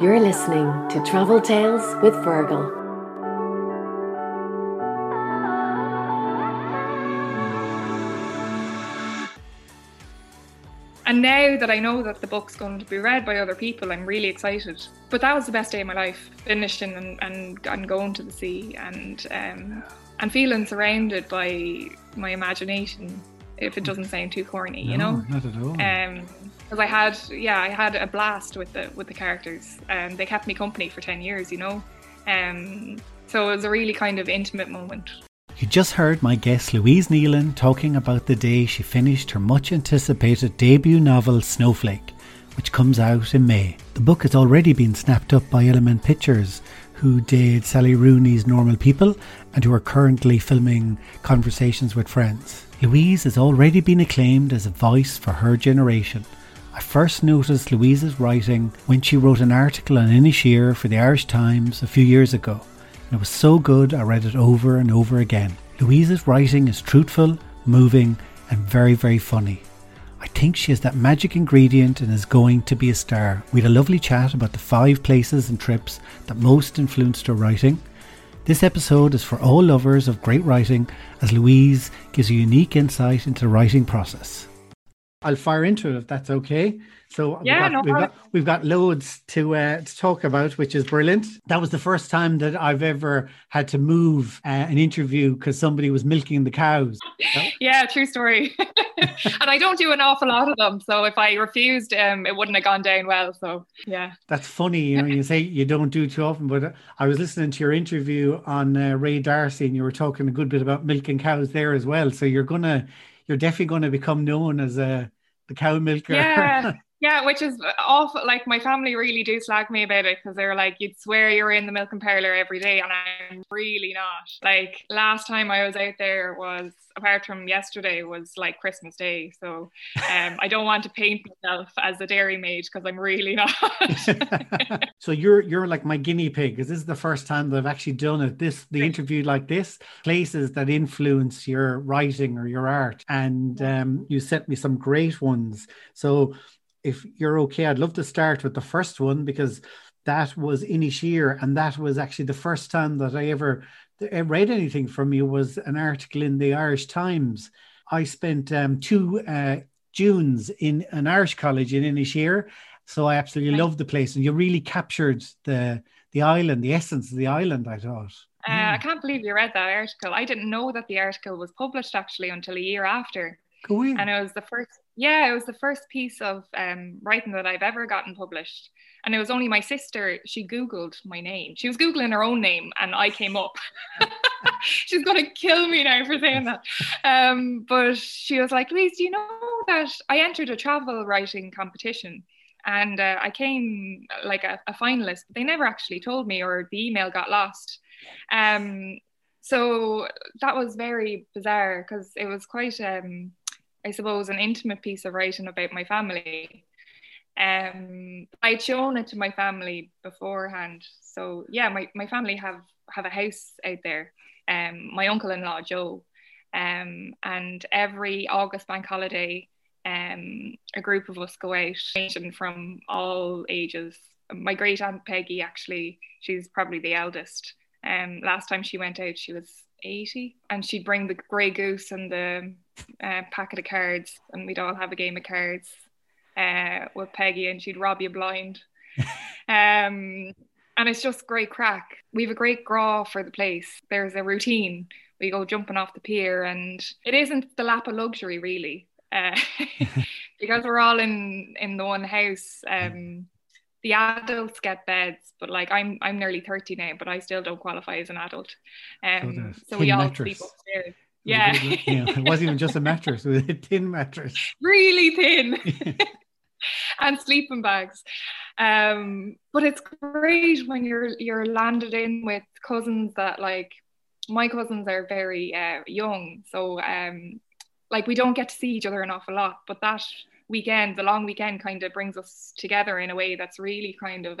You're listening to Travel Tales with Virgil. And now that I know that the book's going to be read by other people, I'm really excited. But that was the best day of my life, finishing and going to the sea and feeling surrounded by my imagination, if it doesn't sound too corny, no, you know? Not at all. Because I had a blast with the characters, and they kept me company for 10 years, you know? So it was a really kind of intimate moment. You just heard my guest Louise Nealon talking about the day she finished her much-anticipated debut novel Snowflake, which comes out in May. The book has already been snapped up by Element Pictures, who did Sally Rooney's Normal People and who are currently filming Conversations with Friends. Louise has already been acclaimed as a voice for her generation. I first noticed Louise's writing when she wrote an article on Inis Oírr for the Irish Times a few years ago. And it was so good I read it over and over again. Louise's writing is truthful, moving and very, very funny. I think she has that magic ingredient and is going to be a star. We had a lovely chat about the 5 places and trips that most influenced her writing. This episode is for all lovers of great writing, as Louise gives a unique insight into the writing process. I'll fire into it if that's okay. So yeah, we've got loads to talk about, which is brilliant. That was the first time that I've ever had to move an interview because somebody was milking the cows. Yeah, true story. And I don't do an awful lot of them, so if I refused, it wouldn't have gone down well. So yeah, that's funny. You know, you say you don't do too often, but I was listening to your interview on Ray Darcy, and you were talking a good bit about milking cows there as well. So you're definitely going to become known as the cow milker. Yeah, which is awful. Like, my family really do slag me about it because they're like, you'd swear you're in the milking parlour every day, and I'm really not. Like, last time I was out there was, apart from yesterday, was like Christmas Day. So I don't want to paint myself as a dairy maid because I'm really not. So you're like my guinea pig, because this is the first time that I've actually done it. The interview like this, places that influence your writing or your art. And you sent me some great ones. So if you're okay, I'd love to start with the first one, because that was Inis Oírr, and that was actually the first time that I ever read anything from you, was an article in the Irish Times. I spent 2 Junes in an Irish college in Inis Oírr, so I absolutely loved the place, and you really captured the island, the essence of the island, I thought. I can't believe you read that article. I didn't know that the article was published actually until a year after. Cool. And it was the first piece of writing that I've ever gotten published. And it was only my sister, she Googled my name. She was Googling her own name and I came up. She's going to kill me now for saying that. But she was like, Louise, do you know that I entered a travel writing competition? And I came like a finalist, but they never actually told me, or the email got lost. So that was very bizarre, because it was quite... I suppose, an intimate piece of writing about my family. I'd shown it to my family beforehand. So yeah, my family have a house out there. My uncle-in-law, Joe. And every August bank holiday, a group of us go out, from all ages. My great aunt Peggy, actually, she's probably the eldest. Last time she went out, she was 80, and she'd bring the grey goose and the packet of cards, and we'd all have a game of cards with Peggy, and she'd rob you blind. And it's just great crack. We have a great graw for the place. There's a routine. We go jumping off the pier, and it isn't the lap of luxury really, because we're all in the one house. The adults get beds, but like I'm nearly 30 now, but I still don't qualify as an adult. So we all sleep upstairs. Yeah. It wasn't even just a mattress, it was a thin mattress. Really thin. And sleeping bags. But it's great when you're landed in with cousins that, like, my cousins are very young. So like, we don't get to see each other an awful lot, but that weekend, the long weekend, kind of brings us together in a way that's really kind of,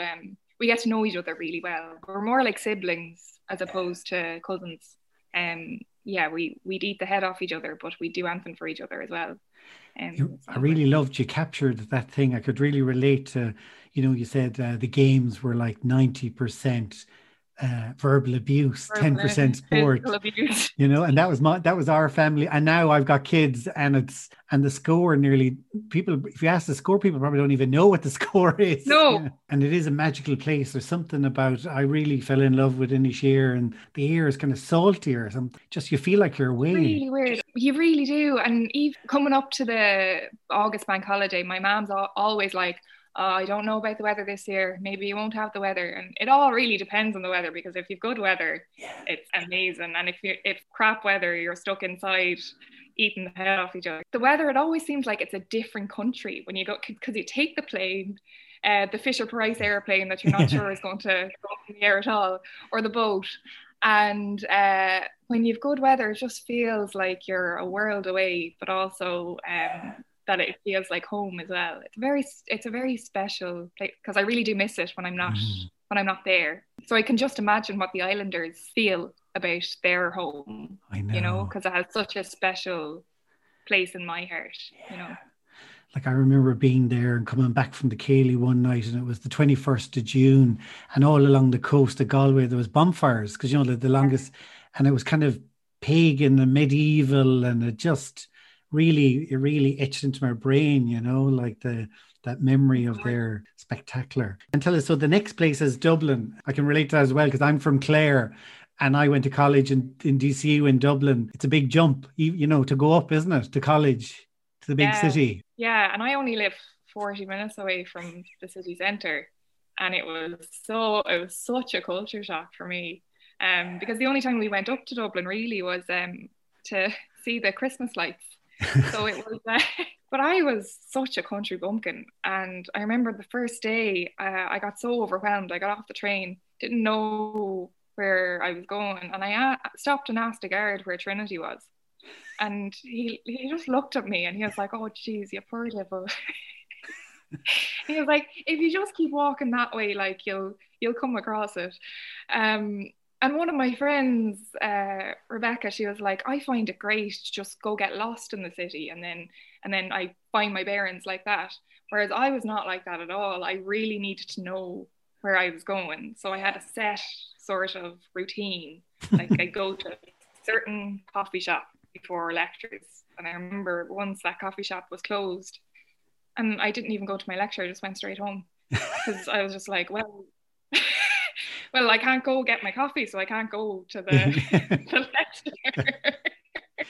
we get to know each other really well. We're more like siblings as opposed to cousins. we'd eat the head off each other, but we'd do anything for each other as well. I really loved you captured that thing. I could really relate to, you know, you said the games were like 90% verbal abuse, 10% sport, you know, and that was our family. And now I've got kids, and the score nearly, people, if you ask the score, people probably don't even know what the score is. No. Yeah. And it is a magical place. There's something about, I really fell in love with Inis Oírr, and the air is kind of salty or something. Just you feel like you're away. Really weird. You really do. And even coming up to the August bank holiday, my mom's always like, I don't know about the weather this year. Maybe you won't have the weather. And it all really depends on the weather, because if you've good weather, it's amazing. And if crap weather, you're stuck inside eating the head off each other. The weather, it always seems like it's a different country when you go, because you take the plane, the Fisher-Price airplane that you're not sure is going to go up in the air at all, or the boat. And when you've good weather, it just feels like you're a world away, but also... that it feels like home as well. It's a very special place, because I really do miss it when I'm not when I'm not there. So I can just imagine what the islanders feel about their home. I know, you know, because it has such a special place in my heart. Yeah. You know, like I remember being there and coming back from the Cayley one night, and it was the 21st of June, and all along the coast of Galway there was bonfires, because you know the longest, and it was kind of pagan and medieval, and it just. Really etched into my brain, you know, like that memory of their spectacular. And tell us, so the next place is Dublin. I can relate to that as well, because I'm from Clare, and I went to college in DCU in Dublin. It's a big jump, you know, to go up, isn't it, to college, to the big city. Yeah, and I only live 40 minutes away from the city centre, and it was such a culture shock for me, because the only time we went up to Dublin really was to see the Christmas lights. So it was, but I was such a country bumpkin, and I remember the first day I got so overwhelmed. I got off the train, didn't know where I was going, and I stopped and asked a guard where Trinity was, and he just looked at me and he was like, "Oh, geez, you poor devil." He was like, "If you just keep walking that way, like you'll come across it." And one of my friends, Rebecca, she was like, "I find it great, just go get lost in the city and then I find my bearings like that." Whereas I was not like that at all. I really needed to know where I was going. So I had a set sort of routine. Like I go to a certain coffee shop before lectures. And I remember once that coffee shop was closed and I didn't even go to my lecture. I just went straight home, because I was just like, well, I can't go get my coffee, so I can't go to the lecture.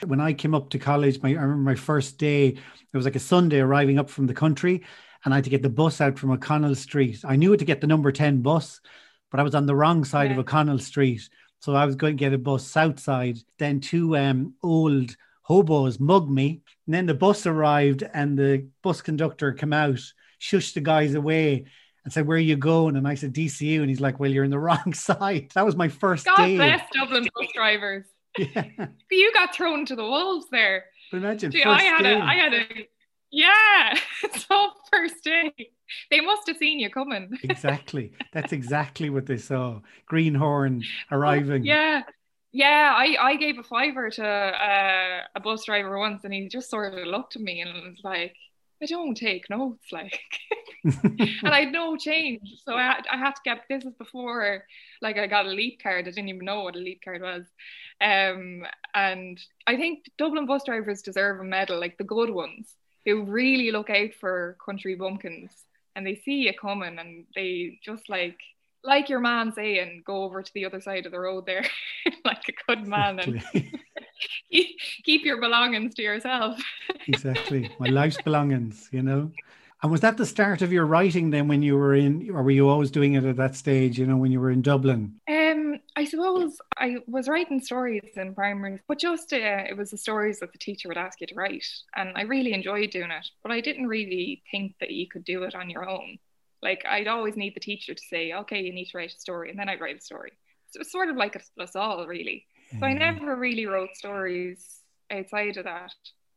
When I came up to college, I remember my first day, it was like a Sunday arriving up from the country, and I had to get the bus out from O'Connell Street. I knew it to get the number 10 bus, but I was on the wrong side of O'Connell Street. So I was going to get a bus south side. Then two old hobos mugged me. And then the bus arrived, and the bus conductor came out, shushed the guys away, and said, "Where are you going?" And I said, "DCU." And he's like, "Well, you're in the wrong side." That was my first day. God bless Dublin bus drivers. Yeah. You got thrown to the wolves there. But imagine, gee, first day. They must have seen you coming. Exactly. That's exactly what they saw. Greenhorn arriving. Yeah. Yeah, I gave a $5 to a bus driver once, and he just sort of looked at me and was like, "I don't take notes," like, and I had no change, so I had to get, this was before, like, I got a leap card. I didn't even know what a leap card was, and I think Dublin bus drivers deserve a medal, like the good ones who really look out for country bumpkins, and they see you coming, and they just like your man saying, "Go over to the other side of the road there," like a good man. Exactly. And keep your belongings to yourself. Exactly. My life's belongings, you know. And was that the start of your writing then, when you were in, or were you always doing it at that stage, you know, when you were in Dublin? I suppose I was writing stories in primary, but just it was the stories that the teacher would ask you to write. And I really enjoyed doing it, but I didn't really think that you could do it on your own. Like, I'd always need the teacher to say, "Okay, you need to write a story," and then I'd write a story. So it was sort of like us all, really. So I never really wrote stories outside of that.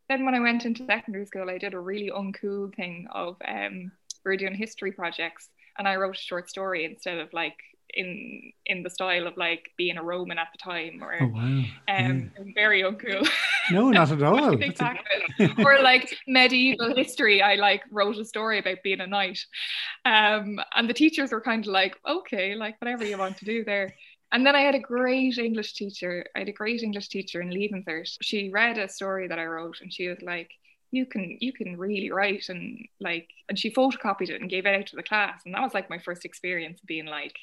Then when I went into secondary school, I did a really uncool thing of we were doing history projects, and I wrote a short story instead of like in the style of like being a Roman at the time, or very uncool. No, not at all. Or like medieval history. I like wrote a story about being a knight, and the teachers were kind of like, okay, like whatever you want to do there. And then I had a great English teacher. In Leavensert. She read a story that I wrote, and she was like, you can really write, and she photocopied it and gave it out to the class. And that was like my first experience of being like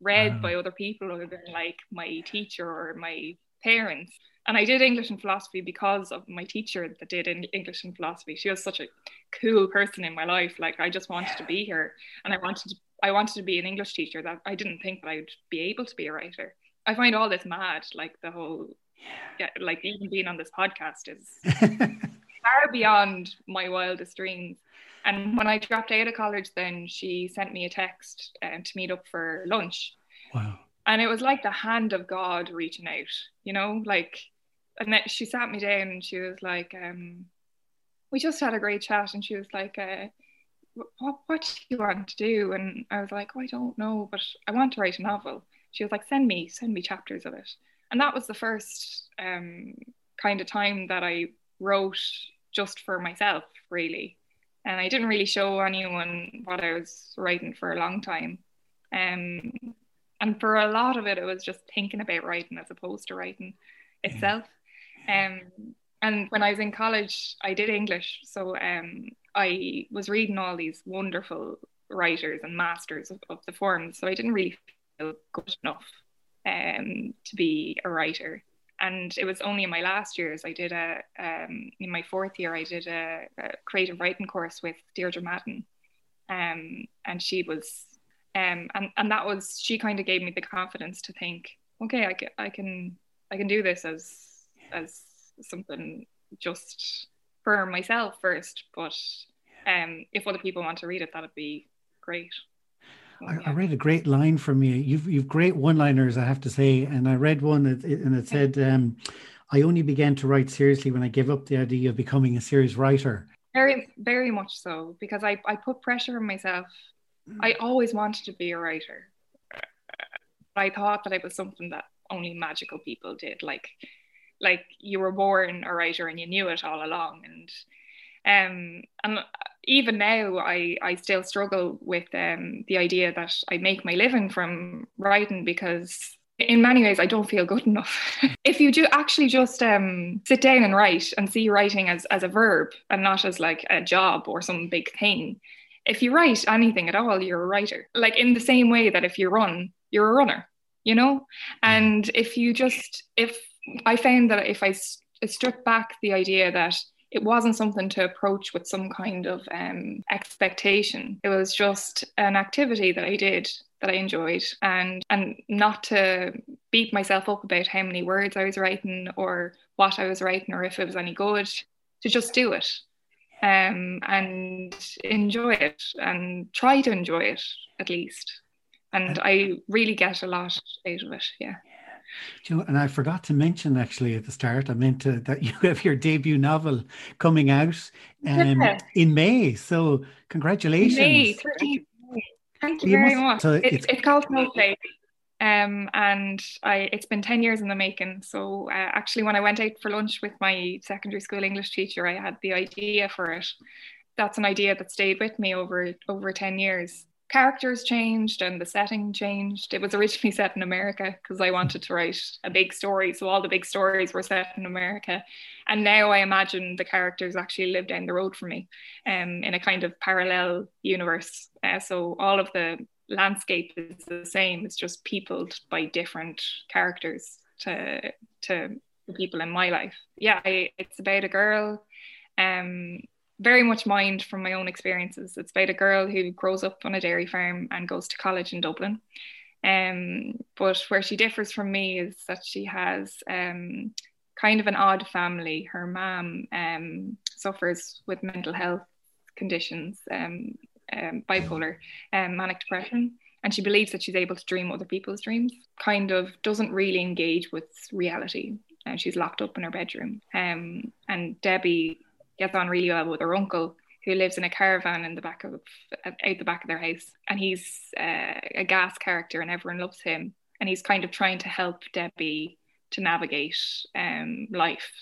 read by other people other than like my teacher or my parents. And I did English and philosophy because of my teacher that did English and philosophy. She was such a cool person in my life. Like I just wanted to be here, and I wanted to be an English teacher. That I didn't think that I would be able to be a writer. I find all this mad, like the whole, like even being on this podcast is far beyond my wildest dreams. And when I dropped out of college, then she sent me a text to meet up for lunch. Wow. And it was like the hand of God reaching out, you know, like, and then she sat me down and she was like, we just had a great chat. And she was like, what do you want to do? And I was like, oh, I don't know, but I want to write a novel. She was like, send me chapters of it. And that was the first kind of time that I wrote just for myself, really. And I didn't really show anyone what I was writing for a long time. And for a lot of it, it was just thinking about writing as opposed to writing itself. And when I was in college, I did English. So I was reading all these wonderful writers and masters of the form. So I didn't really feel good enough to be a writer. And it was only in my last years, I did in my fourth year, I did a creative writing course with Deirdre Madden. And she was, and that was, she kind of gave me the confidence to think, okay, I can do this as something just for myself first. But if other people want to read it, that'd be great. I read a great line from you. You've great one-liners, I have to say. And I read one, and it said, "I only began to write seriously when I gave up the idea of becoming a serious writer." Very, very much so, because I put pressure on myself. I always wanted to be a writer. I thought that it was something that only magical people did. Like you were born a writer and you knew it all along. And even now, I still struggle with the idea that I make my living from writing, because in many ways I don't feel good enough. If you do actually just sit down and write and see writing as a verb and not as like a job or some big thing, if you write anything at all, you're a writer. Like in the same way that if you run, you're a runner, you know? And if I found that if I stripped back the idea that it wasn't something to approach with some kind of expectation. It was just an activity that I did, that I enjoyed, and not to beat myself up about how many words I was writing or what I was writing or if it was any good, to just do it and enjoy it and try to enjoy it at least. And I really get a lot out of it, yeah. You know, and I forgot to mention actually at the start, I meant that you have your debut novel coming out in May. So congratulations. May 13th. Thank you very much. So it's called Snowflake. And it's been 10 years in the making. So actually when I went out for lunch with my secondary school English teacher, I had the idea for it. That's an idea that stayed with me over 10 years. Characters changed and the setting changed. It was originally set in America because I wanted to write a big story. So all the big stories were set in America. And now I imagine the characters actually live down the road from me in a kind of parallel universe. So all of the landscape is the same. It's just peopled by different characters to the people in my life. Yeah, it's about a girl. Very much mined from my own experiences. It's about a girl who grows up on a dairy farm and goes to college in Dublin. But where she differs from me is that she has kind of an odd family. Her mum suffers with mental health conditions, bipolar, manic depression. And she believes that she's able to dream other people's dreams, kind of doesn't really engage with reality. She's locked up in her bedroom. And Debbie gets on really well with her uncle, who lives in a caravan in the back of out the back of their house, and he's a gas character and everyone loves him, and he's kind of trying to help Debbie to navigate life.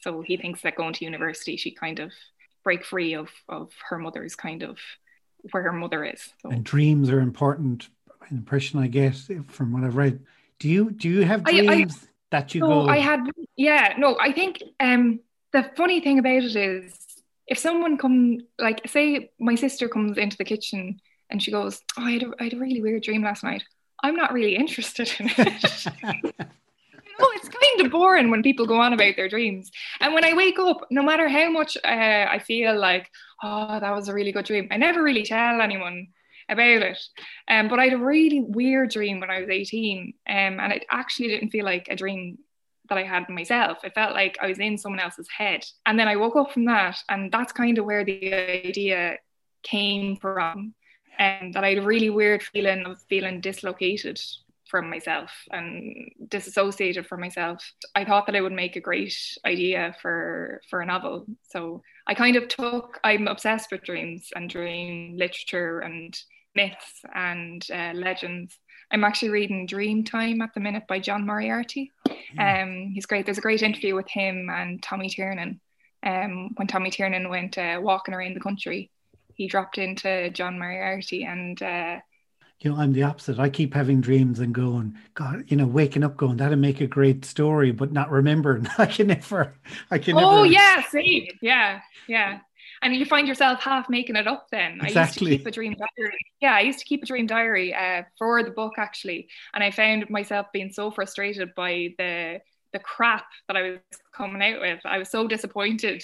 So he thinks that going to university, she kind of break free of her mother's kind of where her mother is. So. And dreams are important. The impression I get from what I've read. Do you have dreams that you go? I think the funny thing about it is, if someone come, like say my sister comes into the kitchen and she goes, "Oh, I had a really weird dream last night." I'm not really interested in it. It's kind of boring when people go on about their dreams. And when I wake up, no matter how much I feel like, oh, that was a really good dream, I never really tell anyone about it. But I had a really weird dream when I was 18, and it actually didn't feel like a dream that I had myself. It felt like I was in someone else's head. And then I woke up from that, and that's kind of where the idea came from, and that I had a really weird feeling of feeling dislocated from myself and disassociated from myself. I thought that I would make a great idea for a novel. So I kind of I'm obsessed with dreams and dream literature and myths and legends. I'm actually reading Dreamtime at the minute by John Moriarty. He's great. There's a great interview with him and Tommy Tiernan. When Tommy Tiernan went walking around the country, he dropped into John Moriarty and... I'm the opposite. I keep having dreams and going, God, waking up going, that'd make a great story, but not remembering. I can never. Oh yeah, see, yeah. And you find yourself half making it up then. Exactly. I used to keep a dream diary. Yeah, I used to keep a dream diary for the book actually, and I found myself being so frustrated by the crap that I was coming out with. I was so disappointed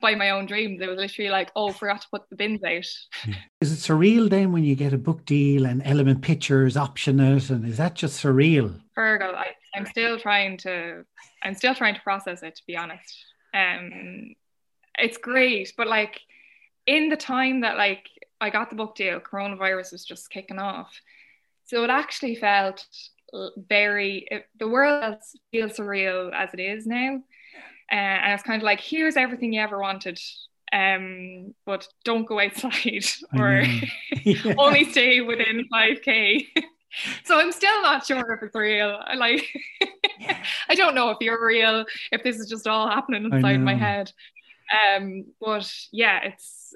by my own dreams. It was literally like, oh, forgot to put the bins out. Yeah. Is it surreal then when you get a book deal and Element Pictures option it, and is that just surreal? Fergal, I'm still trying to process it, to be honest. It's great, but like in the time that like I got the book deal, coronavirus was just kicking off, so it actually felt the world feels surreal as it is now. And it's kind of like, here's everything you ever wanted, but don't go outside or only stay within 5K. So I'm still not sure if it's real. I don't know if you're real, if this is just all happening inside my head. But yeah,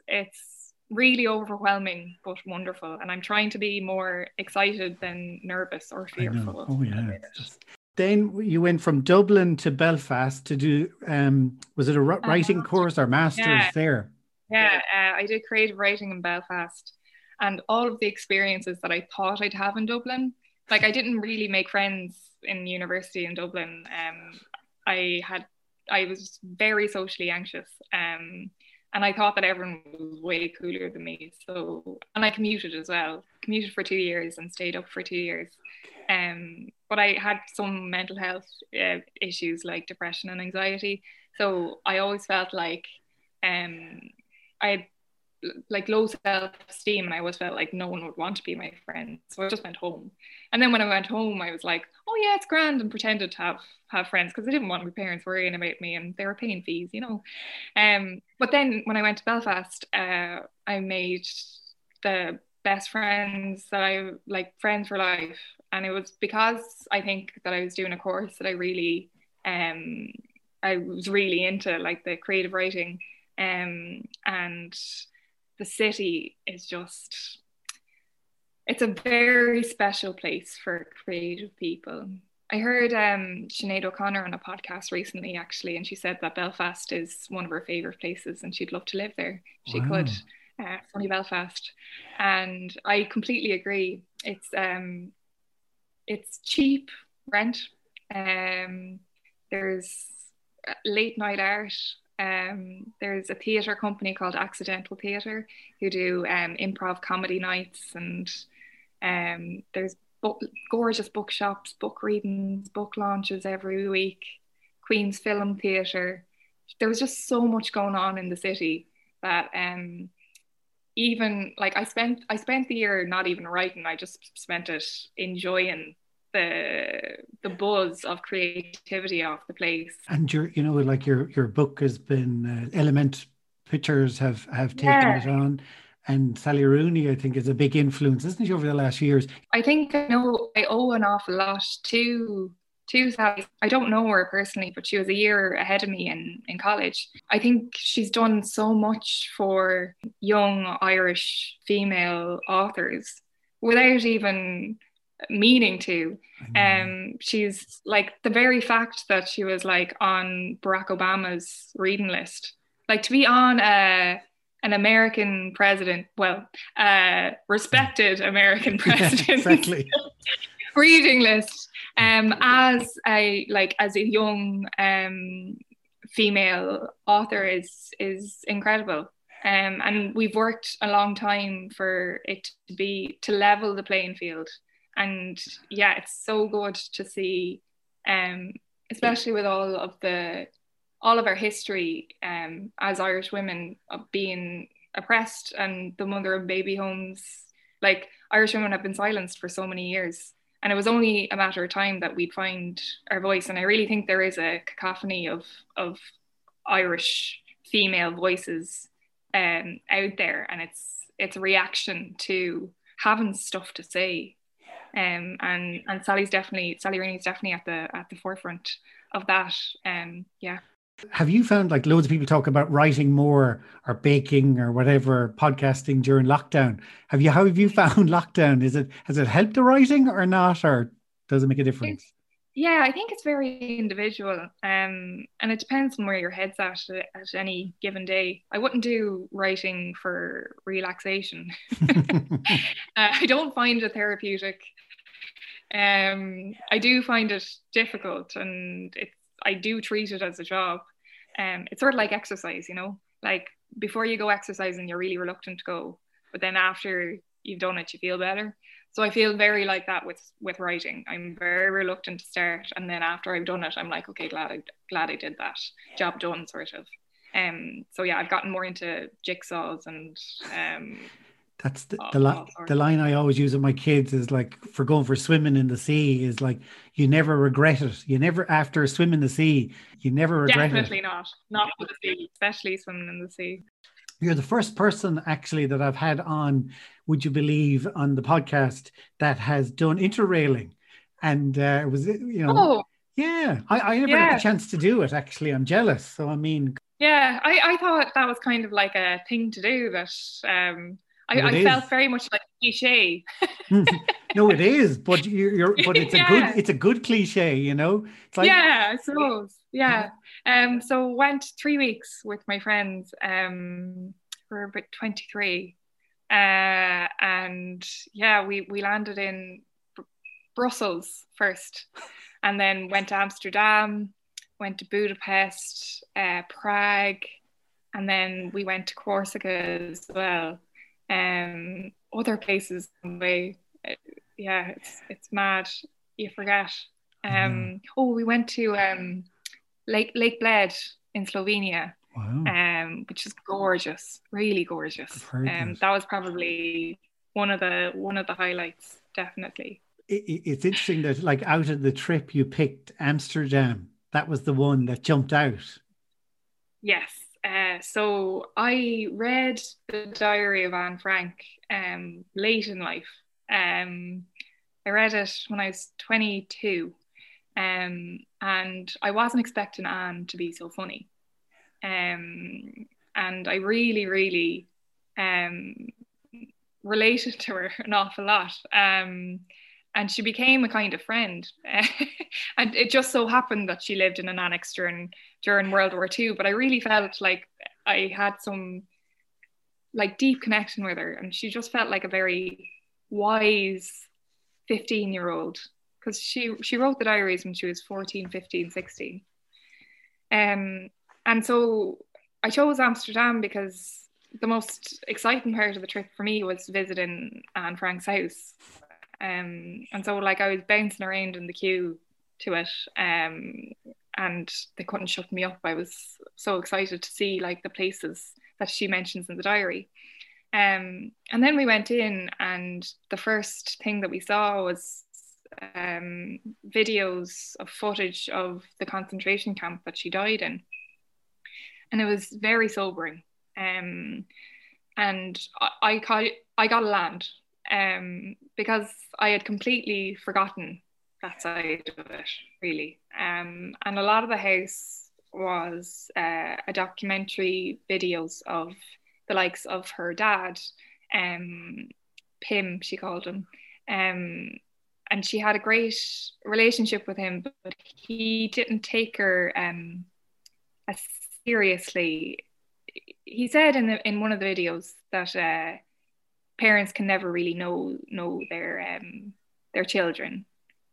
it's really overwhelming, but wonderful. And I'm trying to be more excited than nervous or fearful. Oh yeah. Then you went from Dublin to Belfast to do, was it a writing course or master's there? Yeah, I did creative writing in Belfast, and all of the experiences that I thought I'd have in Dublin, like I didn't really make friends in university in Dublin. I was very socially anxious, and I thought that everyone was way cooler than me. So, and I commuted as well, commuted for 2 years and stayed up for 2 years. But I had some mental health issues like depression and anxiety. So I always felt like I had like low self-esteem, and I always felt like no one would want to be my friend. So I just went home. And then when I went home, I was like, oh yeah, it's grand, and pretended to have friends because I didn't want my parents worrying about me, and they were paying fees, But then when I went to Belfast, I made the best friends that I like, friends for life. And it was because I think that I was doing a course that I really, I was really into, like the creative writing, and the city is just, it's a very special place for creative people. I heard Sinead O'Connor on a podcast recently actually, and she said that Belfast is one of her favourite places and she'd love to live there. She could. Funny Belfast, and I completely agree. It's cheap rent. There's late night art. There's a theatre company called Accidental Theatre who do improv comedy nights, and there's gorgeous bookshops, book readings, book launches every week. Queen's Film Theatre. There was just so much going on in the city that. Even like I spent the year not even writing. I just spent it enjoying the buzz of creativity of the place. And your book has been Element pictures have taken it on. And Sally Rooney, I think, is a big influence, isn't she, over the last years? I think I owe an awful lot to Sally. I don't know her personally, but she was a year ahead of me in college. I think she's done so much for young Irish female authors without even meaning to. She's like, the very fact that she was like on Barack Obama's reading list, like to be on an American president, respected American president, exactly, reading list, as a young female author is incredible. And we've worked a long time for it to level the playing field. And yeah, it's so good to see, especially with all of our history as Irish women of being oppressed, and the mother and baby homes. Like, Irish women have been silenced for so many years, and it was only a matter of time that we'd find our voice. And I really think there is a cacophony of Irish female voices out there, and it's a reaction to having stuff to say. And Sally Rooney's definitely at the forefront of that. Have you found, like, loads of people talk about writing more or baking or whatever, podcasting during lockdown? How have you found lockdown? Has it helped the writing or not, or does it make a difference? I think it's very individual, and it depends on where your head's at any given day. I wouldn't do writing for relaxation. I don't find it therapeutic. I do find it difficult, and I do treat it as a job. It's sort of like exercise, like before you go exercising, you're really reluctant to go, but then after you've done it, you feel better. So I feel very like that with writing. I'm very reluctant to start, and then after I've done it, I'm like, okay, glad I did that. Job done, sort of. So yeah, I've gotten more into jigsaws and that's the line I always use with my kids is, like, for going for swimming in the sea, is like, you never regret it. You never, after swimming in the sea, you never regret it. Definitely not for the sea, especially swimming in the sea. You're the first person, actually, that I've had on, would you believe, on the podcast that has done interrailing. And it was, I never had a chance to do it, actually. I'm jealous. So, I mean. Yeah, I thought that was kind of like a thing to do that... I felt very much like a cliche. No, it is, but it's a good cliche, It's like, yeah, I suppose. Yeah. So went 3 weeks with my friends. We're about 23, and yeah, we landed in Brussels first, and then went to Amsterdam, went to Budapest, Prague, and then we went to Corsica as well. Other places in the way. It's mad, you forget. We went to Lake Bled in Slovenia. Wow. Which is gorgeous, really gorgeous. That was probably one of the highlights, definitely. It's interesting that, like, out of the trip you picked Amsterdam. That was the one that jumped out. Yes. So I read the diary of Anne Frank late in life. I read it when I was 22, and I wasn't expecting Anne to be so funny. And I really, really related to her an awful lot. And she became a kind of friend. And it just so happened that she lived in an annex during World War II. But I really felt like I had some, like, deep connection with her. And she just felt like a very wise 15-year-old. Because she wrote the diaries when she was 14, 15, 16. And so I chose Amsterdam because the most exciting part of the trip for me was visiting Anne Frank's house. And so, like, I was bouncing around in the queue to it, and they couldn't shut me up. I was so excited to see, like, the places that she mentions in the diary. And then we went in, and the first thing that we saw was videos of footage of the concentration camp that she died in. And it was very sobering. And I got a land because I had completely forgotten that side of it, really. And a lot of the house was a documentary videos of the likes of her dad, Pim, she called him. And she had a great relationship with him, but he didn't take her as seriously. He said in one of the videos that parents can never really know their children,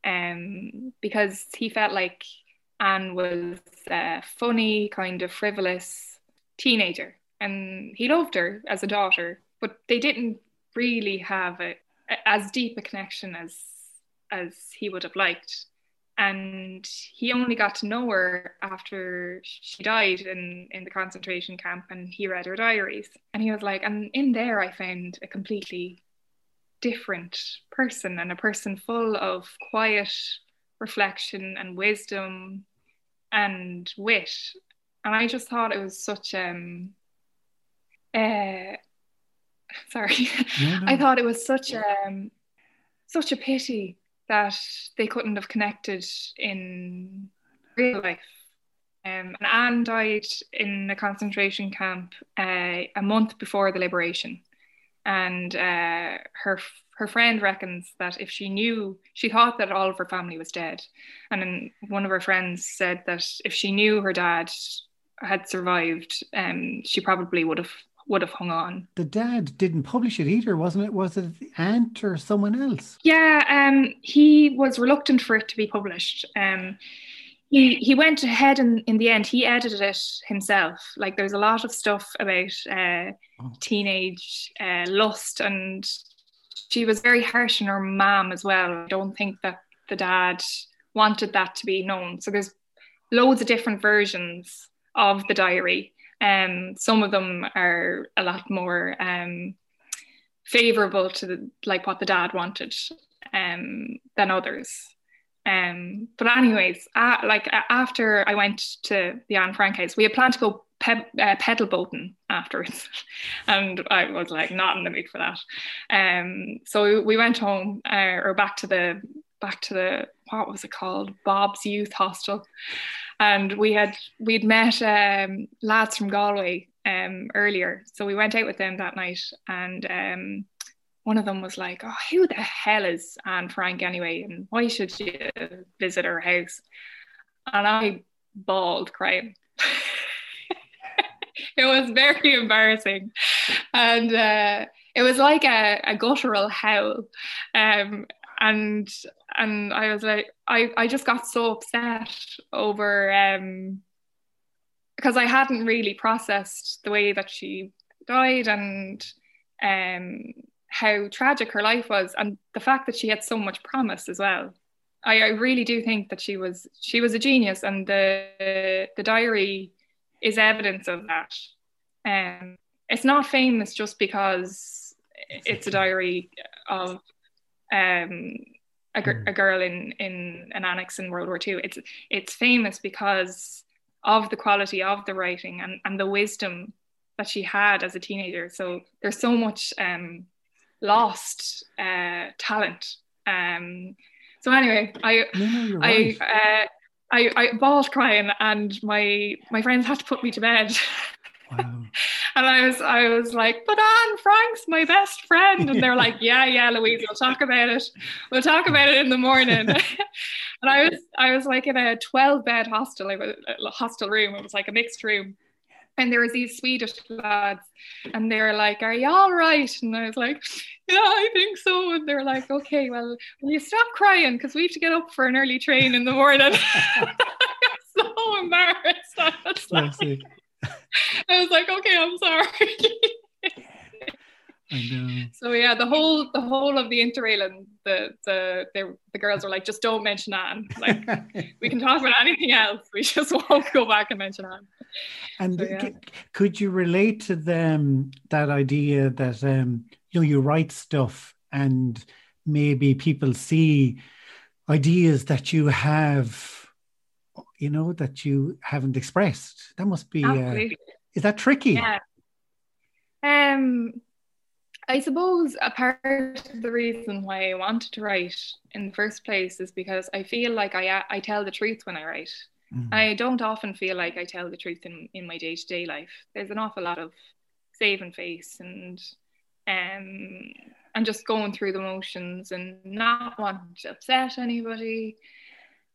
because he felt like Anne was a funny, kind of frivolous teenager, and he loved her as a daughter, but they didn't really have as deep a connection as he would have liked. And he only got to know her after she died in the concentration camp, and he read her diaries, and he was like, and in there I found a completely different person, and a person full of quiet reflection and wisdom and wit. And I just thought it was such I thought it was such a pity that they couldn't have connected in real life. And Anne died in a concentration camp a month before the liberation. And her friend reckons that if she knew, she thought that all of her family was dead. And then one of her friends said that if she knew her dad had survived, she probably would have hung on. The dad didn't publish it either, wasn't it? Was it the aunt or someone else? Yeah, he was reluctant for it to be published. He went ahead, and in the end he edited it himself. Like, there's a lot of stuff about teenage lust, and she was very harsh on her mom as well. I don't think that the dad wanted that to be known. So there's loads of different versions of the diary. Some of them are a lot more favourable to like what the dad wanted than others. But anyways, after I went to the Anne Frank house, we had planned to go pedal boating afterwards, and I was like not in the mood for that. So we went home or back to the what was it called, Bob's Youth Hostel. And we'd met lads from Galway earlier, so we went out with them that night. And one of them was like, "Oh, who the hell is Anne Frank anyway? And why should you visit her house?" And I bawled crying. It was very embarrassing, and it was like a guttural howl. And I was like, I just got so upset over, because I hadn't really processed the way that she died, and how tragic her life was, and the fact that she had so much promise as well. I really do think that she was a genius, and the diary is evidence of that. It's not famous just because it's a diary of a girl in an annex in World War II. It's famous because of the quality of the writing and the wisdom that she had as a teenager. So there's so much lost talent. So anyway, you're right. I bawled crying, and my friends had to put me to bed. Wow. And I was like, but Anne Frank's my best friend. And they're like, yeah, Louise, we'll talk about it in the morning. And I was like in a 12-bed hostel, a hostel room. It was like a mixed room, and there was these Swedish lads, and they're like, "Are you all right?" And I was like, "Yeah, I think so." And they're like, "Okay, well, will you stop crying, because we have to get up for an early train in the morning." I'm so embarrassed. I was like, "Okay, I'm sorry." I know. So yeah, the whole of the interrailing, the girls were like, "Just don't mention Anne. Like, we can talk about anything else. We just won't go back and mention Anne." And so, yeah. Could you relate to them that idea that you write stuff, and maybe people see ideas that you have, that you haven't expressed? That must be, is that tricky? Yeah. I suppose a part of the reason why I wanted to write in the first place is because I feel like I tell the truth when I write. Mm-hmm. I don't often feel like I tell the truth in my day-to-day life. There's an awful lot of saving face and just going through the motions and not wanting to upset anybody.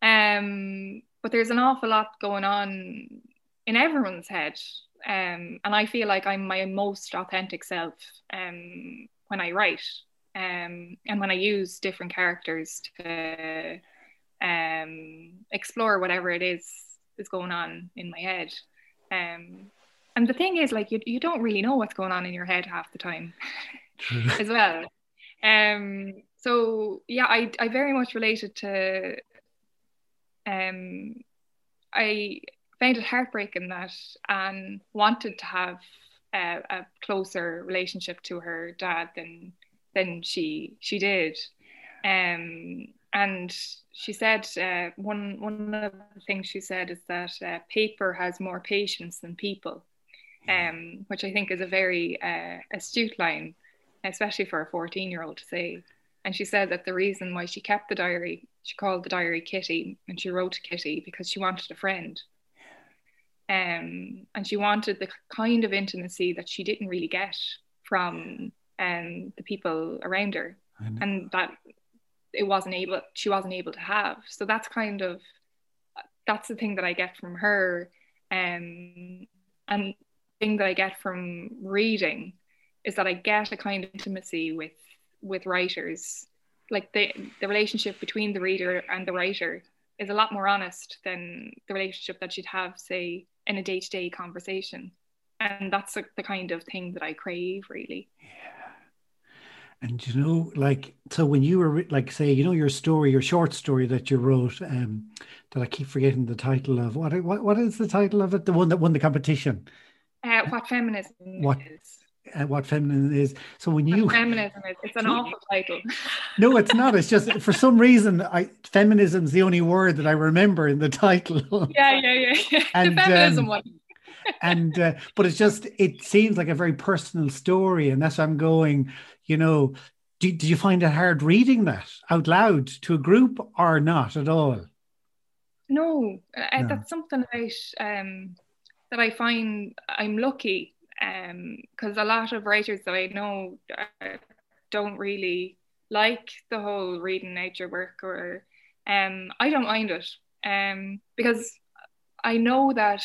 But there's an awful lot going on in everyone's head. And I feel like I'm my most authentic self when I write, and when I use different characters to explore whatever it is going on in my head. And the thing is, like, you don't really know what's going on in your head half the time as well. So yeah, I very much related to, I found it heartbreaking that Anne wanted to have a closer relationship to her dad than she did. And she said, one of the things she said is that paper has more patience than people, which I think is a very astute line, especially for a 14-year-old to say. And she said that the reason why she kept the diary, she called the diary Kitty, and she wrote to Kitty because she wanted a friend. And she wanted the kind of intimacy that she didn't really get from the people around her, and that she wasn't able to have. So that's the thing that I get from her, and the thing that I get from reading is that I get a kind of intimacy with writers. Like the relationship between the reader and the writer is a lot more honest than the relationship that she'd have, say, in a day-to-day conversation. And that's the kind of thing that I crave, really. Yeah. And you know, like, so when you were, like, say, you know, your short story that you wrote, that I keep forgetting the title of, what is the title of it? The one that won the competition. What feminism is. So when you feminism is, it's an awful title. No, it's not. It's just for some reason feminism's the only word that I remember in the title. Yeah. And the feminism one. And but it's just, it seems like a very personal story, and that's why I'm going, you know, did you find it hard reading that out loud to a group or not at all? No. That's something that I find I'm lucky. Because a lot of writers that I know don't really like the whole reading out your work, or I don't mind it, because I know that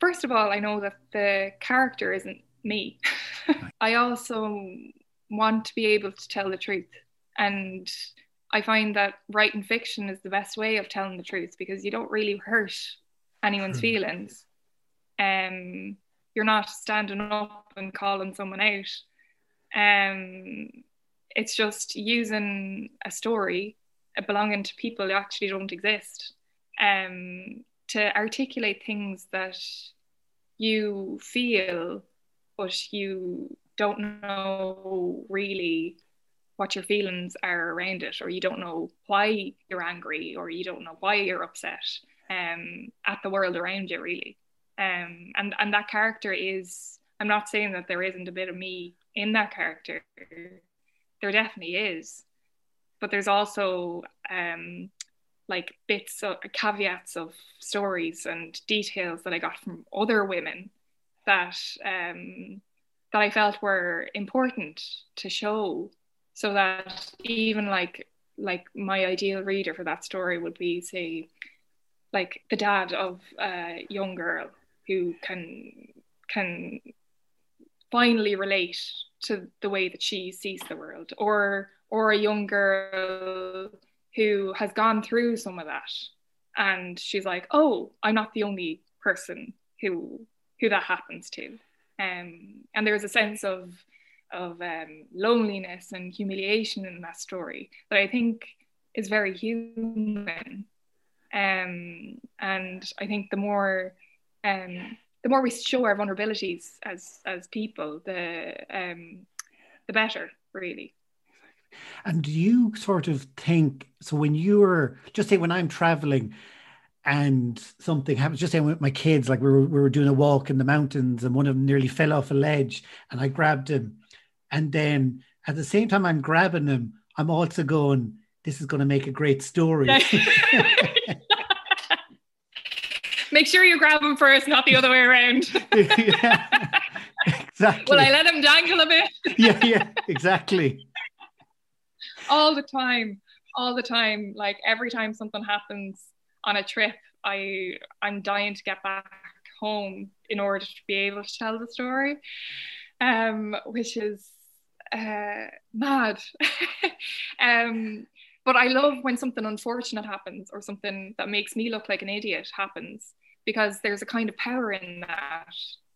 first of all, I know that the character isn't me. I also want to be able to tell the truth, and I find that writing fiction is the best way of telling the truth, because you don't really hurt anyone's feelings. You're not standing up and calling someone out. It's just using a story belonging to people who actually don't exist, to articulate things that you feel, but you don't know really what your feelings are around it, or you don't know why you're angry, or you don't know why you're upset at the world around you, really. And that character is, I'm not saying that there isn't a bit of me in that character, there definitely is, but there's also like bits of caveats of stories and details that I got from other women that I felt were important to show, so that even like my ideal reader for that story would be, say, like the dad of a young girl who can finally relate to the way that she sees the world, or a young girl who has gone through some of that, and she's like, oh, I'm not the only person who that happens to. And there's a sense of loneliness and humiliation in that story that I think is very human. And I think the more we show our vulnerabilities as people, the better, really. And do you sort of think, so when you're, just say when I'm traveling and something happens. Just saying with my kids, like we were doing a walk in the mountains and one of them nearly fell off a ledge and I grabbed him. And then at the same time I'm grabbing him, I'm also going, this is going to make a great story. Make sure you grab him first, not the other way around. Yeah, exactly. Will I let him dangle a bit? Yeah, exactly. All the time. Like every time something happens on a trip, I'm dying to get back home in order to be able to tell the story, which is mad. But I love when something unfortunate happens or something that makes me look like an idiot happens, because there's a kind of power in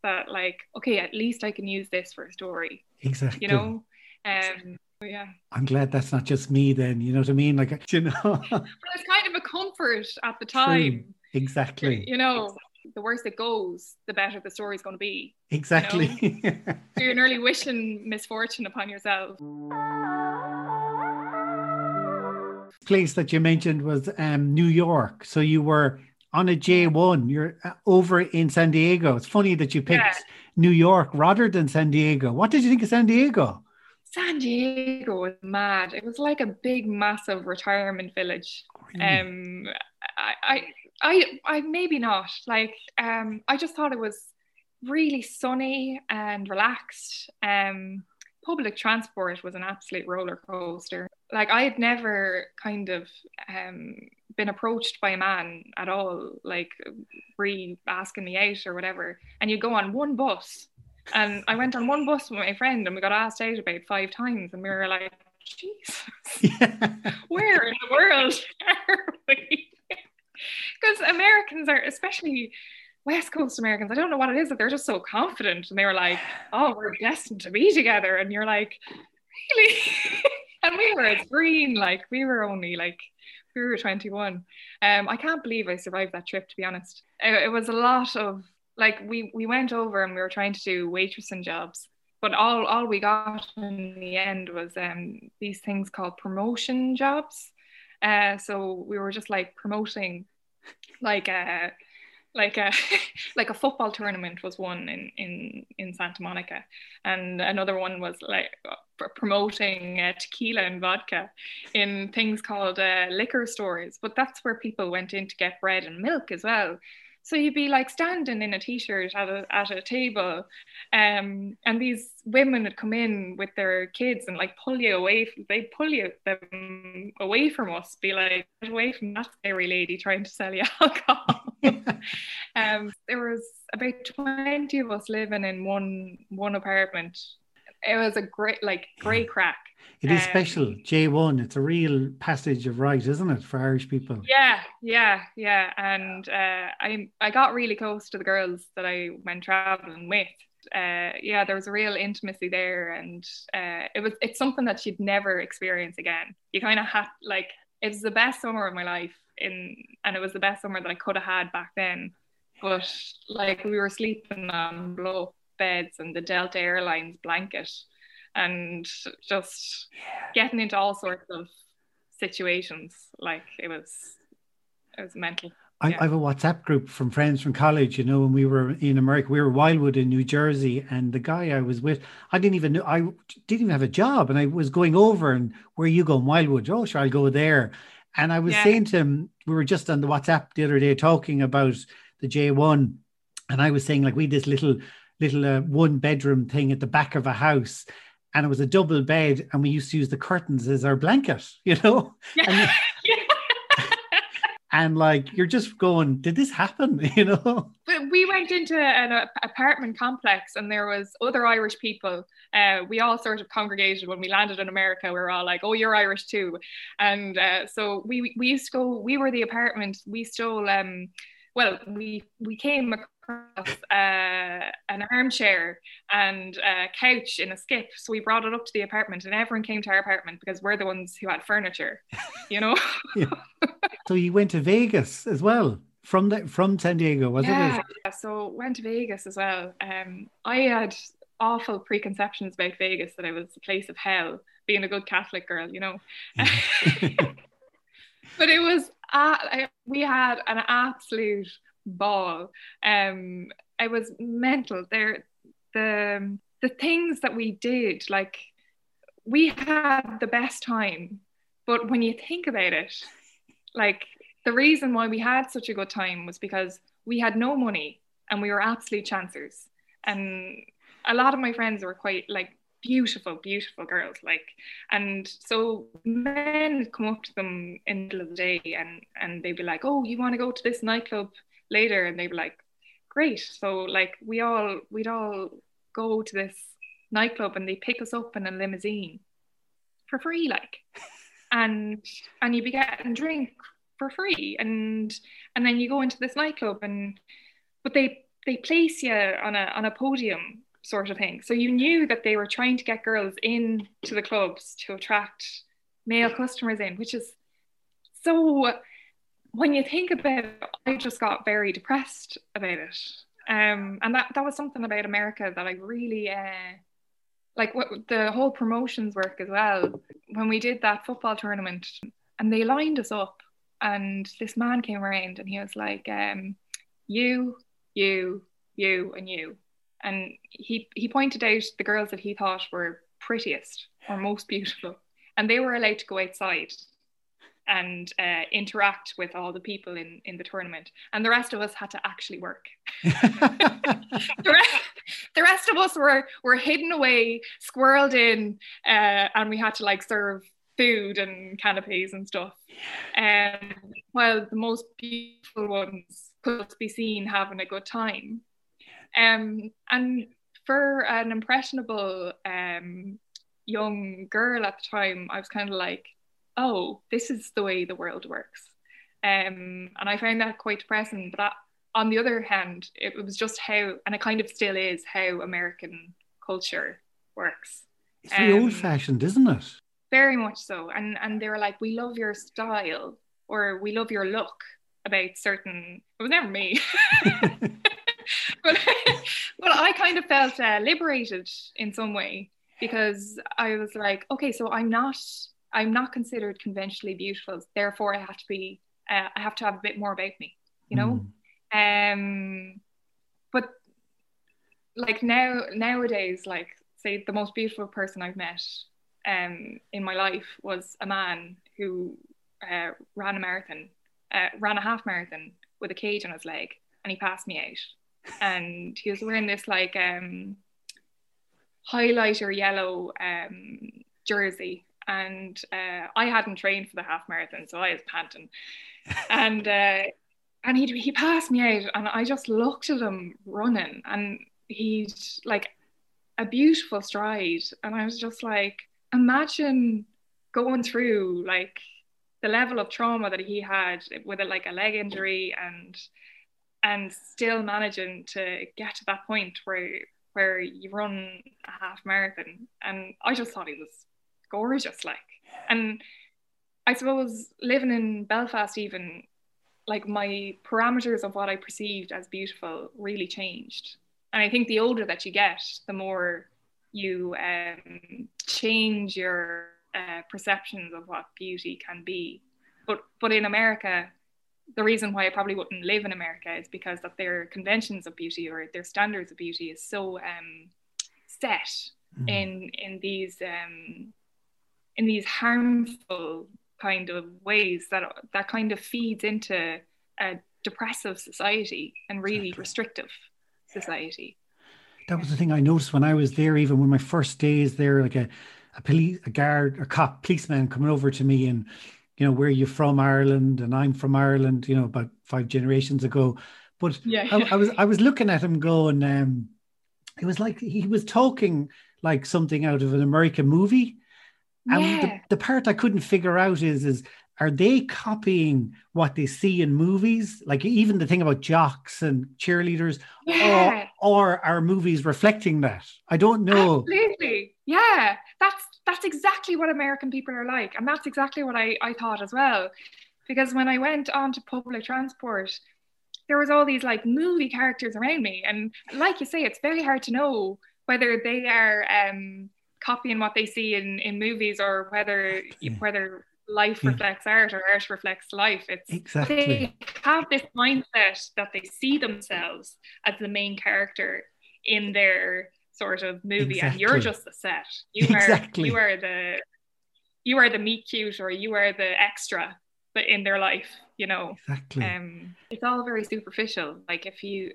that like, okay, at least I can use this for a story. Exactly. You know? Exactly. Yeah. I'm glad that's not just me then, you know what I mean? Like, you know. Well, it's kind of a comfort at the time. True. Exactly. You know, exactly. The worse it goes, the better the story's going to be. Exactly. You know? So you're nearly wishing misfortune upon yourself. Place that you mentioned was New York. So you were on a J1, you're over in San Diego. It's funny that you picked New York rather than San Diego. What did you think of San Diego? San Diego was mad. It was like a big, massive retirement village. Really? I maybe not. Like, I just thought it was really sunny and relaxed. Public transport was an absolute roller coaster. Like, I had never kind of been approached by a man at all, like asking me out or whatever. And you go on one bus. And I went on one bus with my friend and we got asked out about 5 times. And we were like, Jesus, where in the world are we? Because Americans are, especially West Coast Americans, I don't know what it is, that they're just so confident. And they were like, oh, we're destined to be together. And you're like, really? And we were at green, like we were 21. I can't believe I survived that trip, to be honest. It was a lot of, like, we went over and we were trying to do waitressing jobs, but all we got in the end was these things called promotion jobs. So we were just like promoting, like a football tournament was one in Santa Monica, and another one was like promoting tequila and vodka in things called liquor stores. But that's where people went in to get bread and milk as well. So you'd be like standing in a t-shirt at a table, and these women would come in with their kids and like pull them away from us, be like, get away from that scary lady trying to sell you alcohol. There was about 20 of us living in one apartment. It was a great crack. It is special, J1. It's a real passage of right, isn't it, for Irish people? Yeah. And I got really close to the girls that I went traveling with. There was a real intimacy there, and it's something that you'd never experience again. You kind of had, like, it was the best summer of my life, and it was the best summer that I could have had back then. But like, we were sleeping on blow beds and the Delta Airlines blanket, and just getting into all sorts of situations. Like, it was mental. I have a WhatsApp group from friends from college, you know, when we were in America, we were Wildwood in New Jersey, and the guy I was with, I didn't even have a job, and I was going over and, where are you going? Wildwood. Oh, sure, I'll go there. And I was saying to him, we were just on the WhatsApp the other day talking about the J1, and I was saying, like, we had this little one bedroom thing at the back of a house, and it was a double bed, and we used to use the curtains as our blanket, you know. And like, you're just going, did this happen, you know? But we went into an apartment complex, and there was other Irish people. We all sort of congregated when we landed in America. We were all like, oh, you're Irish too. And so we used to go, we were the apartment, we stole we came across an armchair and a couch in a skip. So we brought it up to the apartment, and everyone came to our apartment because we're the ones who had furniture, you know? Yeah. So you went to Vegas as well from San Diego, wasn't it? Yeah, so went to Vegas as well. I had awful preconceptions about Vegas, that it was a place of hell, being a good Catholic girl, you know? But it was, we had an absolute ball. It was mental. The things that we did, like, we had the best time. But when you think about it, like, the reason why we had such a good time was because we had no money and we were absolute chancers. And a lot of my friends were quite, like, beautiful girls, like, and so men would come up to them in the middle of the day and they'd be like, oh, you want to go to this nightclub later? And they'd be like, great. So, like, we'd all go to this nightclub and they pick us up in a limousine for free, like, and you'd be getting drink for free, and then you go into this nightclub, but they place you on a podium sort of thing. So you knew that they were trying to get girls in to the clubs to attract male customers in, which is so, when you think about it, I just got very depressed about it. And that was something about America that I really, like, what the whole promotions work as well. When we did that football tournament and they lined us up and this man came around and he was like, you, and you. And he pointed out the girls that he thought were prettiest or most beautiful. And they were allowed to go outside and interact with all the people in the tournament. And the rest of us had to actually work. The rest of us were hidden away, squirreled in, and we had to, like, serve food and canapes and stuff. While the most beautiful ones could be seen having a good time. And for an impressionable young girl at the time, I was kind of like, oh, this is the way the world works. And I found that quite depressing. But on the other hand, it was just how, and it kind of still is, how American culture works. It's very old-fashioned, isn't it? Very much so. And they were like, we love your style, or we love your look about certain... It was never me. But I kind of felt liberated in some way, because I was like, okay, so I'm not considered conventionally beautiful, therefore I have to be I have to have a bit more about me, you know. But, like, nowadays, like, say the most beautiful person I've met in my life was a man who ran a half marathon with a cage on his leg, and he passed me out. And he was wearing this, like, highlighter yellow jersey, and I hadn't trained for the half marathon, so I was panting, and he passed me out, and I just looked at him running, and he'd, like, a beautiful stride, and I was just like, imagine going through, like, the level of trauma that he had with it, like a leg injury, and still managing to get to that point where you run a half marathon. And I just thought he was gorgeous, like. And I suppose living in Belfast, even, like, my parameters of what I perceived as beautiful really changed. And I think the older that you get, the more you change your perceptions of what beauty can be. But in America, the reason why I probably wouldn't live in America is because that their conventions of beauty, or their standards of beauty, is so set in these harmful kind of ways that kind of feeds into a depressive society and really restrictive society. That was the thing I noticed when I was there, even when my first days there, like a policeman coming over to me and, you know, where you're from Ireland, and I'm from Ireland, you know, about 5 generations ago. But yeah. I was looking at him going, it was like he was talking like something out of an American movie. And the part I couldn't figure out is are they copying what they see in movies? Like, even the thing about jocks and cheerleaders, or are movies reflecting that? I don't know. Absolutely. Yeah, that's exactly what American people are like. And that's exactly what I thought as well. Because when I went on to public transport, there was all these, like, movie characters around me. And like you say, it's very hard to know whether they are copying what they see in movies, or whether life reflects art, or art reflects life. It's exactly, they have this mindset that they see themselves as the main character in their sort of movie, and you're just the set. You are the meet cute, or you are the extra in their life, you know. Exactly. It's all very superficial. Like if you,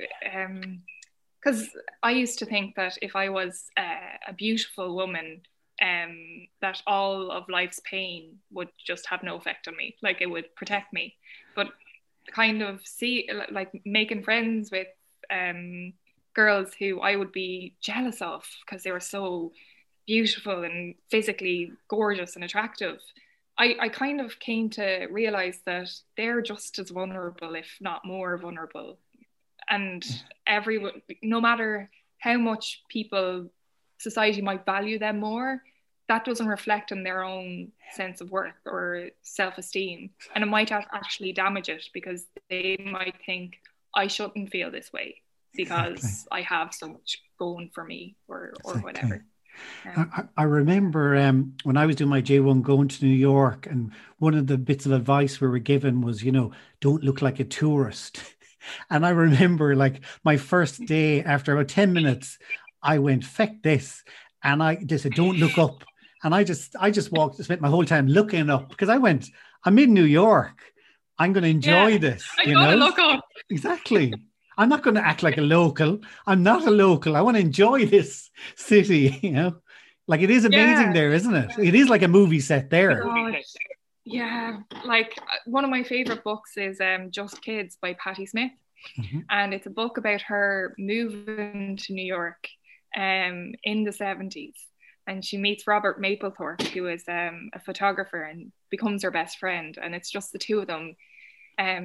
because I used to think that if I was a beautiful woman, that all of life's pain would just have no effect on me. Like it would protect me. But kind of making friends with girls who I would be jealous of because they were so beautiful and physically gorgeous and attractive, I kind of came to realize that they're just as vulnerable, if not more vulnerable. And everyone, no matter how much society might value them more, that doesn't reflect on their own sense of worth or self-esteem. And it might actually damage it, because they might think, I shouldn't feel this way because I have so much going for me, or whatever. I remember when I was doing my J1 going to New York, and one of the bits of advice we were given was, you know, don't look like a tourist. And I remember, like, my first day, after about 10 minutes, I went, feck this. And I just said, don't look up. And I just walked, spent my whole time looking up, because I went, I'm in New York. I'm going to enjoy this. I'm going to look up. Exactly. I'm not going to act like a local. I'm not a local. I want to enjoy this city, you know. Like, it is amazing there, isn't it? It is like a movie set there. Gosh. Yeah. Like, one of my favorite books is Just Kids by Patti Smith. Mm-hmm. And it's a book about her moving to New York in the 70s. And she meets Robert Mapplethorpe, who is a photographer, and becomes her best friend. And it's just the two of them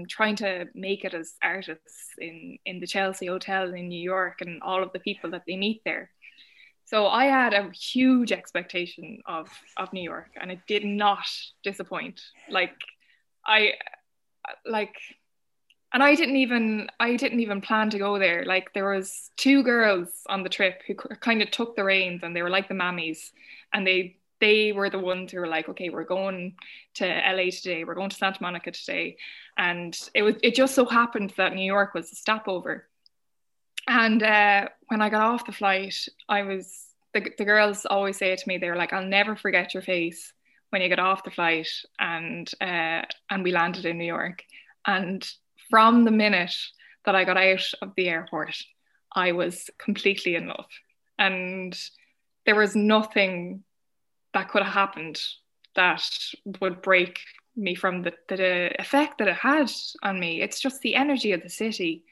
trying to make it as artists in the Chelsea Hotel in New York, and all of the people that they meet there. So I had a huge expectation of New York, and it did not disappoint. And I didn't even plan to go there. Like, there was two girls on the trip who kind of took the reins, and they were like the mammies, and they were the ones who were like, okay, we're going to LA today, we're going to Santa Monica today. And it just so happened that New York was a stopover. And when I got off the flight, the girls always say to me, they were like, I'll never forget your face when you got off the flight and we landed in New York. And from the minute that I got out of the airport, I was completely in love. And there was nothing that could have happened that would break me from the effect that it had on me. It's just the energy of the city,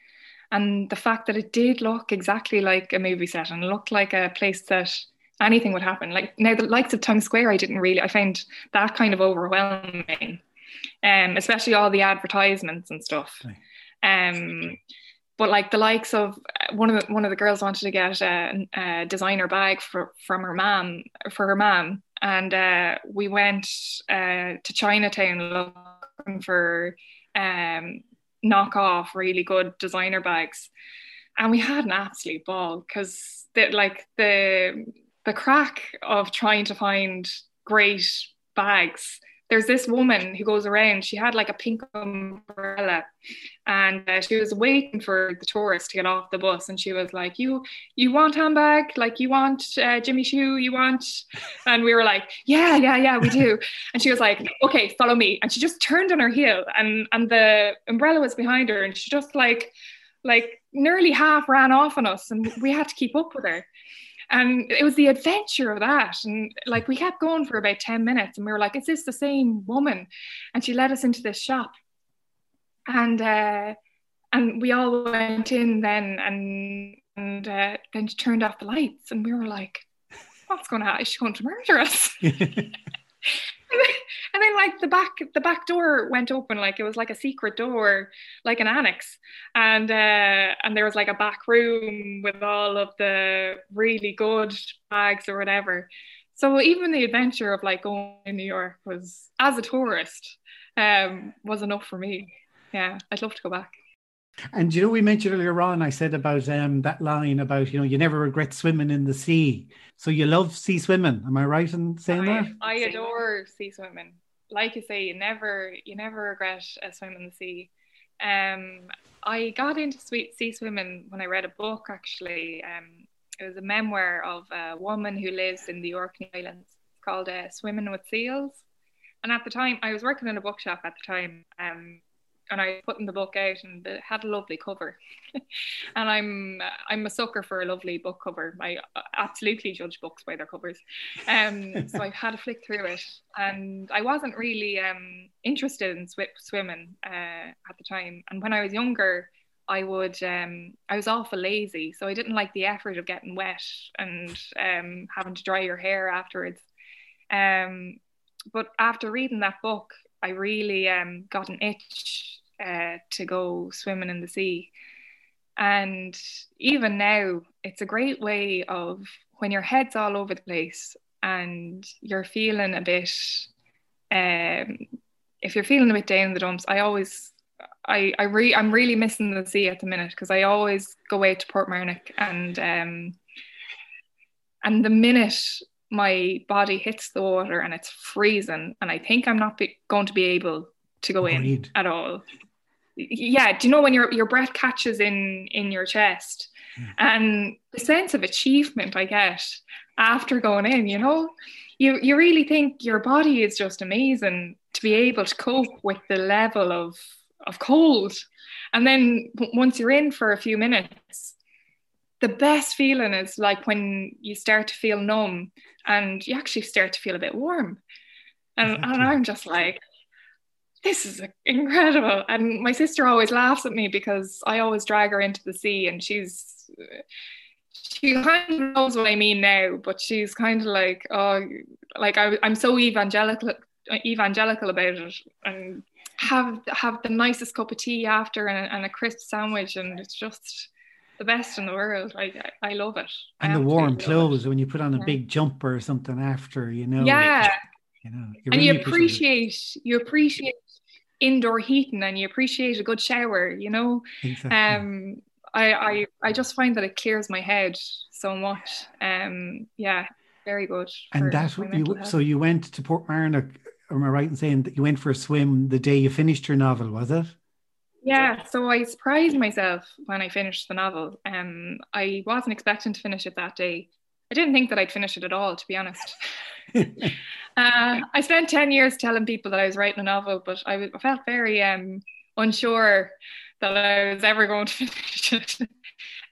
and the fact that it did look exactly like a movie set, and looked like a place that anything would happen. Like, now, the likes of Times Square, I found that kind of overwhelming, especially all the advertisements and stuff. But like, the likes of one of the girls wanted to get a designer bag for her mom, and we went to Chinatown looking for knockoff really good designer bags, and we had an absolute ball, because the crack of trying to find great bags. There's this woman who goes around, she had like a pink umbrella, and she was waiting for the tourists to get off the bus, and she was like, you want handbag? Like, you want Jimmy Choo? You want? And we were like, yeah, we do. And she was like, okay, follow me. And she just turned on her heel, and the umbrella was behind her, and she just like nearly half ran off on us, and we had to keep up with her. And it was the adventure of that. And like, we kept going for about 10 minutes, and we were like, is this the same woman? And she led us into this shop, and we all went in then, and then she turned off the lights, and we were like, what's going to happen? Is she going to murder us? And then, like, the back door went open, like it was like a secret door, like an annex, and there was like a back room with all of the really good bags or whatever. So even the adventure of like going to New York was, as a tourist, was enough for me. Yeah, I'd love to go back. And you know, we mentioned earlier on, I said about that line about, you know, you never regret swimming in the sea. So you love sea swimming. Am I right in saying that? I adore sea swimming. like you say, you never regret a swim in the sea. I got into sea swimming when I read a book, actually. It was a memoir of a woman who lives in the Orkney Islands. It's called Swimming with Seals. And at the time, I was working in a bookshop at the time, and I was putting the book out, and it had a lovely cover. And I'm a sucker for a lovely book cover. I absolutely judge books by their covers. So I had a flick through it, and I wasn't really interested in swimming at the time. And when I was younger, I was awful lazy, so I didn't like the effort of getting wet and having to dry your hair afterwards. But after reading that book, I really got an itch to go swimming in the sea. And even now, it's a great way of, when your head's all over the place and you're feeling a bit, if you're feeling a bit down in the dumps, I'm really missing the sea at the minute, because I always go out to Port Marnock, and the minute my body hits the water and it's freezing, and I think I'm not going to be able to go in at all. Yeah, do you know when your breath catches in your chest, and the sense of achievement I get after going in, you know, you really think your body is just amazing to be able to cope with the level of cold. And then once you're in for a few minutes, the best feeling is like when you start to feel numb and you actually start to feel a bit warm. And I'm just like, this is incredible. And my sister always laughs at me, because I always drag her into the sea, and she kind of knows what I mean now, but she's kind of like, oh, like I'm so evangelical about it, and have the nicest cup of tea after, and a crisp sandwich, and it's just the best in the world. I love it. And the warm clothes when you put on a big jumper or something after, you know. Yeah. You know, and really you appreciate indoor heating, and you appreciate a good shower, you know. Exactly. I just find that it clears my head so much. Yeah, very good. And that's what so you went to Port Marnock. Am I right in saying that you went for a swim the day you finished your novel, was it? Yeah, so I surprised myself when I finished the novel. I wasn't expecting to finish it that day. I didn't think that I'd finish it at all, to be honest. I spent 10 years telling people that I was writing a novel, but I felt very unsure that I was ever going to finish it.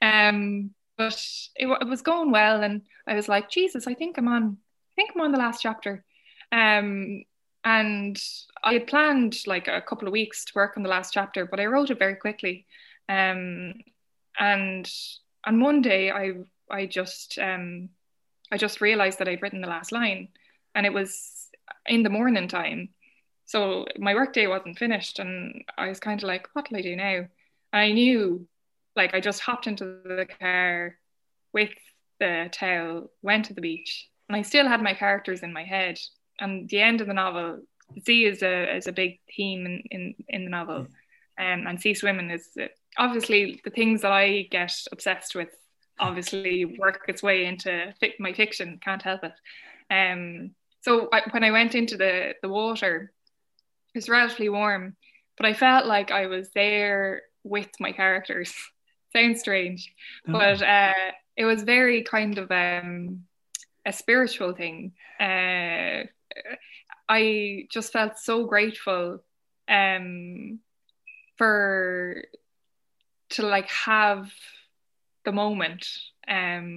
But it was going well, and I was like, Jesus, I think I'm on the last chapter. And I had planned like a couple of weeks to work on the last chapter, but I wrote it very quickly. And on one day I just realized that I'd written the last line, and it was in the morning time. So my work day wasn't finished, and I was kind of like, what'll I do now? And I knew, like, I just hopped into the car with the towel, went to the beach, and I still had my characters in my head. And the end of the novel, the sea is a big theme in the novel, and sea swimming is obviously the things that I get obsessed with. Obviously, work its way into my fiction. Can't help it. So when I went into the water, it was relatively warm, but I felt like I was there with my characters. Sounds strange, but it was very kind of a spiritual thing. I just felt so grateful to like have the moment, the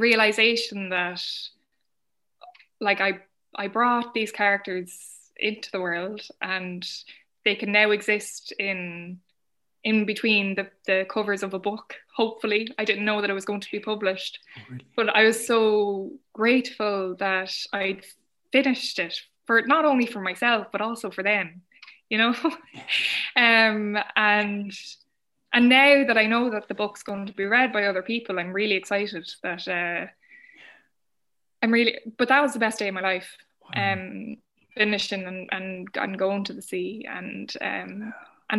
realization that like I brought these characters into the world, and they can now exist in between the covers of a book, hopefully. I didn't know that it was going to be published. Oh, really? But I was so grateful that I'd finished it, for not only for myself, but also for them, you know. And now that I know that the book's going to be read by other people, I'm really excited that but that was the best day of my life. Wow. Finishing and going to the sea, and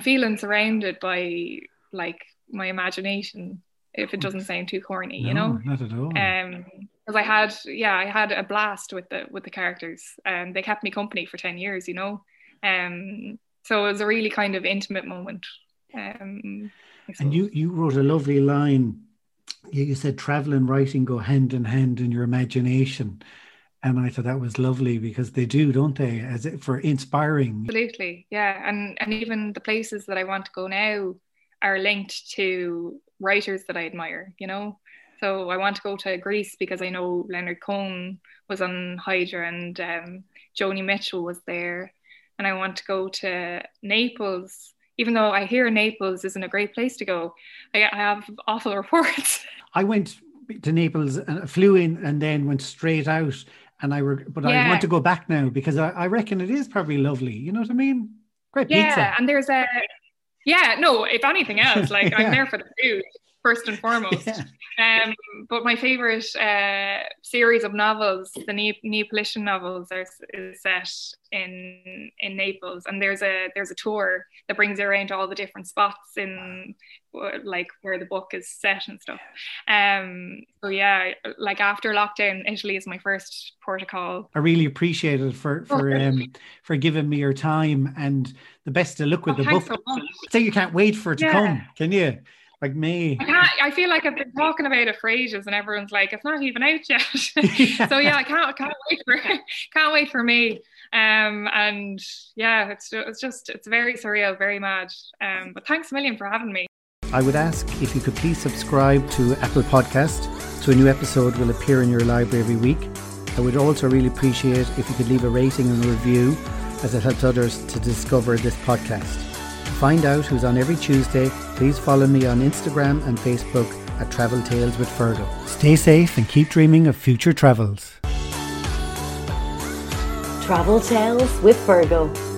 feeling surrounded by like my imagination if it doesn't sound too corny, you know? Not at all. Because I had a blast with the characters, and they kept me company for 10 years, you know? So it was a really kind of intimate moment. And you wrote a lovely line. You said travel and writing go hand in hand in your imagination. And I thought that was lovely, because they do, don't they? As if for inspiring. Absolutely, yeah. And even the places that I want to go now are linked to writers that I admire, you know? So I want to go to Greece because I know Leonard Cohen was on Hydra, and Joni Mitchell was there. And I want to go to Naples, even though I hear Naples isn't a great place to go. I have awful reports. I went to Naples and flew in and then went straight out. I want to go back now, because I reckon it is probably lovely. You know what I mean? Great pizza. Yeah, and there's a... Yeah, no, if anything else, like yeah. I'm there for the food, first and foremost. Yeah. But my favourite series of novels, the Neapolitan novels, is set in Naples, and there's a tour that brings you around to all the different spots in like where the book is set and stuff. So yeah, like after lockdown, Italy is my first port of call. I really appreciate it for giving me your time, and the best of luck with the book. So you can't wait for it to come, can you? Like me. I feel like I've been talking about it for ages, and everyone's like, it's not even out yet. So yeah, I can't wait for it. Can't wait for me. And yeah, it's very surreal, very mad. But thanks a million for having me. I would ask if you could please subscribe to Apple Podcast, so a new episode will appear in your library every week. I would also really appreciate if you could leave a rating and a review, as it helps others to discover this podcast. Find out who's on every Tuesday, please follow me on Instagram and Facebook at Travel Tales with Fergal. Stay safe and keep dreaming of future travels. Travel Tales with Fergal.